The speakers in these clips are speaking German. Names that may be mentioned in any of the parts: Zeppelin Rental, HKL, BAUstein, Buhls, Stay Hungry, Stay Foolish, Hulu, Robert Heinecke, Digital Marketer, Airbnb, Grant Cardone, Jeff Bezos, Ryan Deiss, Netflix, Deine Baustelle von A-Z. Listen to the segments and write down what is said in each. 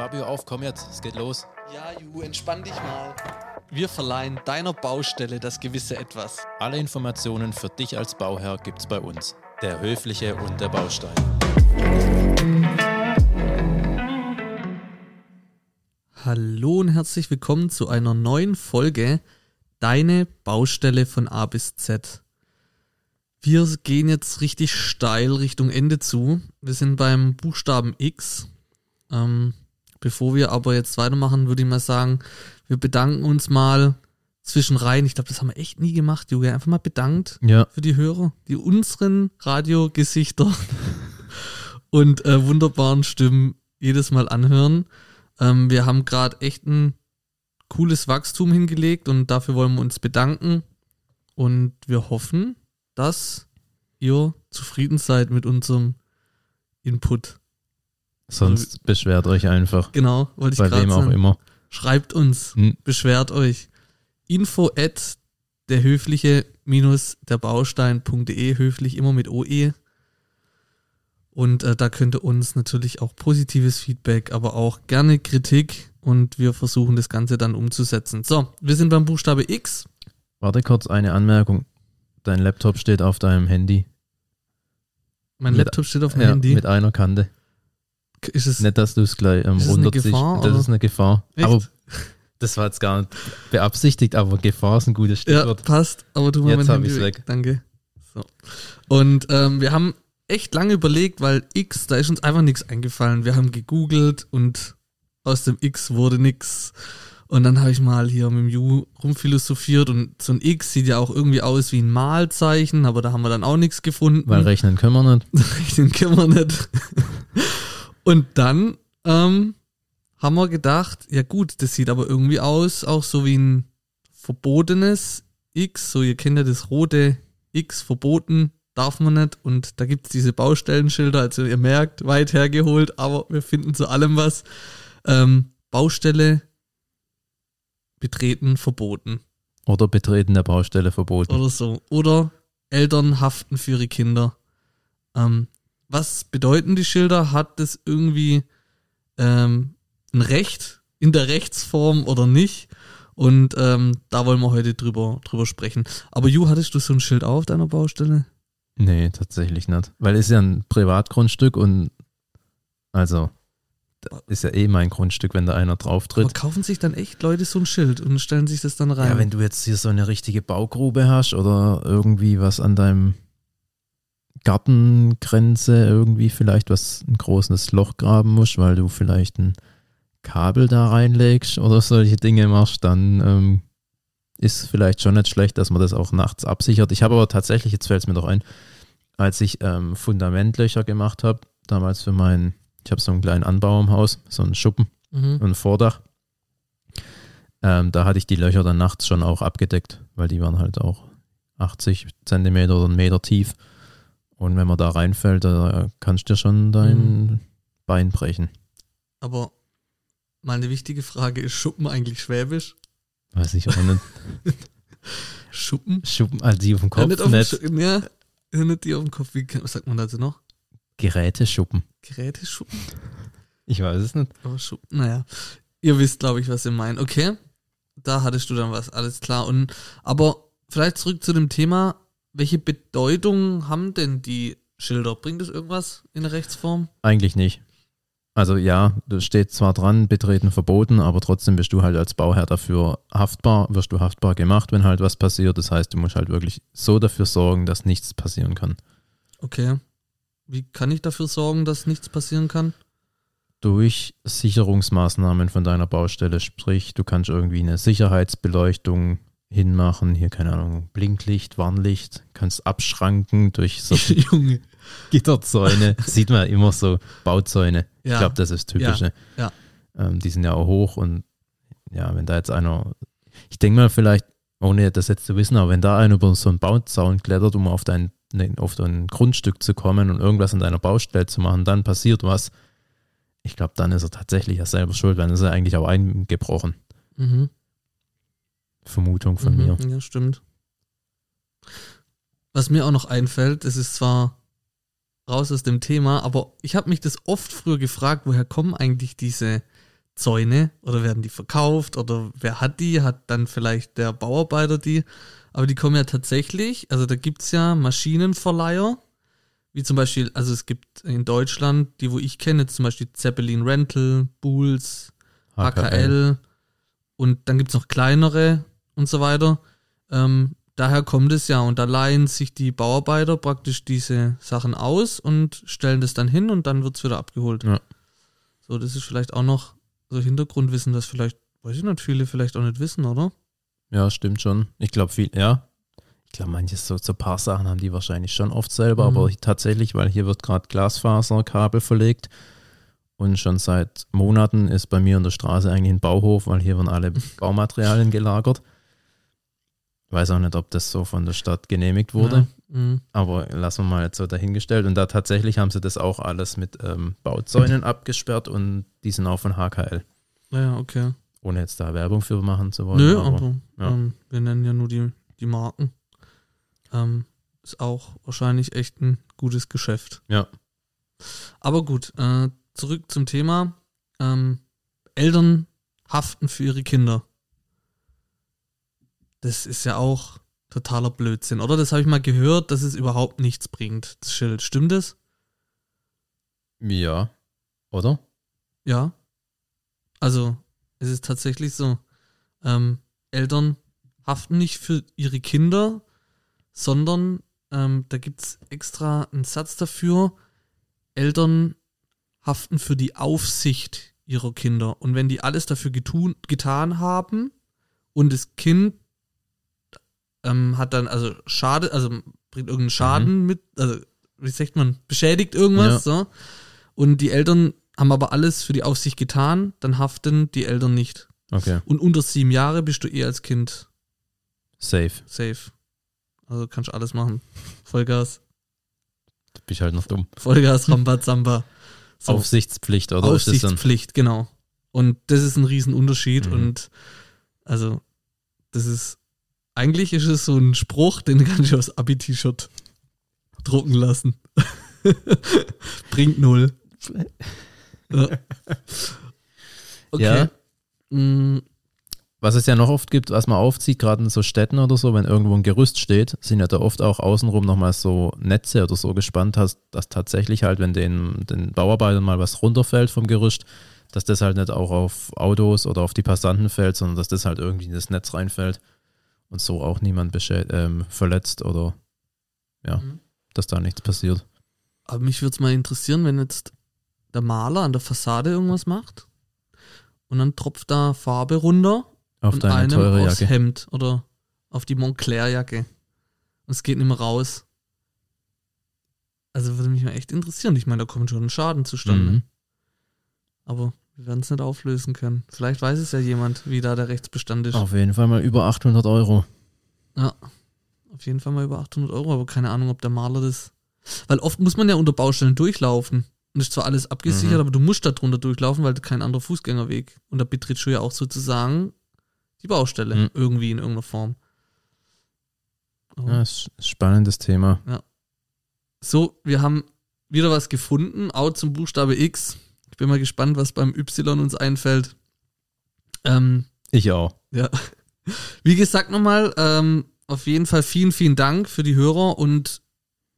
Fabio, auf, komm jetzt, es geht los. Ja, Ju, entspann dich mal. Wir verleihen deiner Baustelle das gewisse Etwas. Alle Informationen für dich als Bauherr gibt's bei uns. Der Höfliche und der Baustein. Hallo und herzlich willkommen zu einer neuen Folge Deine Baustelle von A bis Z. Wir gehen jetzt richtig steil Richtung Ende zu. Wir sind beim Buchstaben X. Bevor wir aber jetzt weitermachen, würde ich mal sagen, wir bedanken uns mal zwischenrein. Ich glaube, das haben wir echt nie gemacht, Julia. Einfach mal bedankt für die Hörer, die unseren Radiogesichter und wunderbaren Stimmen jedes Mal anhören. Wir haben gerade echt ein cooles Wachstum hingelegt und dafür wollen wir uns bedanken. Und wir hoffen, dass ihr zufrieden seid mit unserem Input. Sonst beschwert euch einfach. Genau, wollte ich gerade sagen. Bei wem auch immer. Schreibt uns, beschwert euch. info@derhöfliche-derbaustein.de, höflich immer mit OE. Und da könnt ihr uns natürlich auch positives Feedback, aber auch gerne Kritik, und wir versuchen das Ganze dann umzusetzen. So, wir sind beim Buchstabe X. Warte kurz, eine Anmerkung. Dein Laptop steht auf deinem Handy. Mein Laptop steht auf dem Handy? Mit einer Kante. Ist es, nicht, dass du es gleich runterziehst. Das ist eine Gefahr. Echt? Aber das war jetzt gar nicht beabsichtigt, aber Gefahr ist ein gutes Stichwort. Ja, passt, aber du machst mein Handy weg. Danke. So. Und wir haben echt lange überlegt, weil X, da ist uns einfach nichts eingefallen. Wir haben gegoogelt und aus dem X wurde nichts. Und dann habe ich mal hier mit dem Ju rumphilosophiert, und so ein X sieht ja auch irgendwie aus wie ein Malzeichen, aber da haben wir dann auch nichts gefunden. Weil rechnen können wir nicht. Und dann haben wir gedacht, ja gut, das sieht aber irgendwie aus, auch so wie ein verbotenes X. So, ihr kennt ja das rote X, verboten, darf man nicht. Und da gibt es diese Baustellenschilder, also ihr merkt, weit hergeholt, aber wir finden zu allem was. Baustelle betreten, verboten. Oder betreten der Baustelle verboten. Oder so. Oder Eltern haften für ihre Kinder. Was bedeuten die Schilder? Hat das irgendwie ein Recht in der Rechtsform oder nicht? Und da wollen wir heute drüber sprechen. Aber Ju, hattest du so ein Schild auf deiner Baustelle? Nee, tatsächlich nicht. Weil es ist ja ein Privatgrundstück und also das ist ja eh mein Grundstück, wenn da einer drauf tritt. Aber kaufen sich dann echt Leute so ein Schild und stellen sich das dann rein? Ja, wenn du jetzt hier so eine richtige Baugrube hast oder irgendwie was an deinem Gartengrenze irgendwie vielleicht ein großes Loch graben musst, weil du vielleicht ein Kabel da reinlegst oder solche Dinge machst, dann ist vielleicht schon nicht schlecht, dass man das auch nachts absichert. Ich habe aber tatsächlich, jetzt fällt es mir doch ein, als ich Fundamentlöcher gemacht habe, damals für ich habe so einen kleinen Anbau im Haus, so einen Schuppen und ein Vordach, da hatte ich die Löcher dann nachts schon auch abgedeckt, weil die waren halt auch 80 Zentimeter oder einen Meter tief. Und wenn man da reinfällt, da kannst du dir schon dein Bein brechen. Aber meine wichtige Frage, ist Schuppen eigentlich schwäbisch? Weiß ich auch nicht. Schuppen? Schuppen, also die auf dem Kopf. Ja, nicht auf dem nicht die auf dem Kopf. Wie sagt man dazu noch? Geräteschuppen. Geräteschuppen? Ich weiß es nicht. Aber Schuppen, naja. Ihr wisst, glaube ich, was ihr meint. Okay, da hattest du dann was, alles klar. Aber vielleicht zurück zu dem Thema. Welche Bedeutung haben denn die Schilder? Bringt das irgendwas in der Rechtsform? Eigentlich nicht. Also ja, da steht zwar dran, betreten verboten, aber trotzdem bist du halt als Bauherr dafür haftbar, wirst du haftbar gemacht, wenn halt was passiert. Das heißt, du musst halt wirklich so dafür sorgen, dass nichts passieren kann. Okay. Wie kann ich dafür sorgen, dass nichts passieren kann? Durch Sicherungsmaßnahmen von deiner Baustelle. Sprich, du kannst irgendwie eine Sicherheitsbeleuchtung hinmachen, hier, keine Ahnung, Blinklicht, Warnlicht, kannst abschranken durch so Gitterzäune, sieht man immer so, Bauzäune, ja. Ich glaube, das ist typische. Ja. Ja. Die sind ja auch hoch, und ja, wenn da jetzt einer, ich denke mal vielleicht, ohne das jetzt zu wissen, aber wenn da einer über so einen Bauzaun klettert, um auf dein Grundstück zu kommen und irgendwas an deiner Baustelle zu machen, dann passiert was, ich glaube, dann ist er tatsächlich ja selber schuld, dann ist er eigentlich auch eingebrochen. Vermutung von mir. Ja, stimmt. Was mir auch noch einfällt, es ist zwar raus aus dem Thema, aber ich habe mich das oft früher gefragt, woher kommen eigentlich diese Zäune oder werden die verkauft oder wer hat die, hat dann vielleicht der Bauarbeiter die, aber die kommen ja tatsächlich, also da gibt es ja Maschinenverleiher, wie zum Beispiel, also es gibt in Deutschland, die wo ich kenne, zum Beispiel Zeppelin Rental, Buhls, HKL und dann gibt es noch kleinere und so weiter, daher kommt es ja und da leihen sich die Bauarbeiter praktisch diese Sachen aus und stellen das dann hin und dann wird es wieder abgeholt. Ja. So, das ist vielleicht auch noch so Hintergrundwissen, das vielleicht, weiß ich nicht, viele vielleicht auch nicht wissen, oder? Ja, stimmt schon. Ich glaube, viel, ja. Ich glaube, manche so paar Sachen haben die wahrscheinlich schon oft selber, aber tatsächlich, weil hier wird gerade Glasfaserkabel verlegt und schon seit Monaten ist bei mir in der Straße eigentlich ein Bauhof, weil hier werden alle Baumaterialien gelagert. Ich weiß auch nicht, ob das so von der Stadt genehmigt wurde, aber lassen wir mal jetzt so dahingestellt. Und da tatsächlich haben sie das auch alles mit Bauzäunen abgesperrt und die sind auch von HKL. Ja, okay. Ohne jetzt da Werbung für machen zu wollen. Nö, aber ja. Wir nennen ja nur die Marken. Ist auch wahrscheinlich echt ein gutes Geschäft. Ja. Aber gut, zurück zum Thema. Eltern haften für ihre Kinder. Das ist ja auch totaler Blödsinn, oder? Das habe ich mal gehört, dass es überhaupt nichts bringt, das Schild. Stimmt das? Ja, oder? Ja. Also, es ist tatsächlich so. Eltern haften nicht für ihre Kinder, sondern da gibt es extra einen Satz dafür. Eltern haften für die Aufsicht ihrer Kinder. Und wenn die alles dafür getan haben und das Kind hat dann, also Schade, also bringt irgendeinen Schaden mit, also wie sagt man, beschädigt irgendwas, ja. So. Und die Eltern haben aber alles für die Aufsicht getan, dann haften die Eltern nicht. Okay. Und unter 7 Jahre bist du als Kind safe. Also kannst du alles machen. Vollgas. Du bist halt noch dumm. Vollgas, Rambazamba. So. Aufsichtspflicht, oder? Aufsichtspflicht, genau. Und das ist ein Riesenunterschied und also das ist eigentlich ist es so ein Spruch, den kann ich aufs Abi-T-Shirt drucken lassen. Bringt null. Ja. Okay. Ja. Was es ja noch oft gibt, was man aufzieht, gerade in so Städten oder so, wenn irgendwo ein Gerüst steht, sind ja da oft auch außenrum nochmal so Netze oder so gespannt, dass tatsächlich halt, wenn den Bauarbeitern mal was runterfällt vom Gerüst, dass das halt nicht auch auf Autos oder auf die Passanten fällt, sondern dass das halt irgendwie in das Netz reinfällt. Und so auch niemand verletzt oder ja, dass da nichts passiert. Aber mich würde es mal interessieren, wenn jetzt der Maler an der Fassade irgendwas macht und dann tropft da Farbe runter auf und einem teure aufs Jacke. Hemd oder auf die Montclair-Jacke und es geht nicht mehr raus. Also würde mich mal echt interessieren. Ich meine, da kommt schon ein Schaden zustande. Aber wir werden es nicht auflösen können. Vielleicht weiß es ja jemand, wie da der Rechtsbestand ist. Auf jeden Fall mal über 800 Euro. Ja, auf jeden Fall mal über 800 Euro, aber keine Ahnung, ob der Maler das... Weil oft muss man ja unter Baustellen durchlaufen. Und ist zwar alles abgesichert, aber du musst da drunter durchlaufen, weil kein anderer Fußgängerweg. Und da betrittst du ja auch sozusagen die Baustelle, irgendwie in irgendeiner Form. Oh. Ja, ist ein spannendes Thema. Ja. So, wir haben wieder was gefunden, auch zum Buchstabe X. Ich bin mal gespannt, was beim Y uns einfällt. Ich auch. Ja. Wie gesagt nochmal, auf jeden Fall vielen, vielen Dank für die Hörer und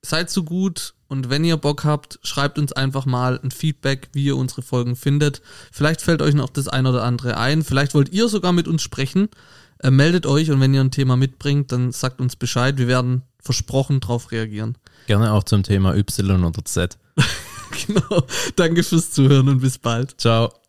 seid so gut und wenn ihr Bock habt, schreibt uns einfach mal ein Feedback, wie ihr unsere Folgen findet. Vielleicht fällt euch noch das ein oder andere ein. Vielleicht wollt ihr sogar mit uns sprechen. Meldet euch und wenn ihr ein Thema mitbringt, dann sagt uns Bescheid. Wir werden versprochen drauf reagieren. Gerne auch zum Thema Y oder Z. Genau. Danke fürs Zuhören und bis bald. Ciao.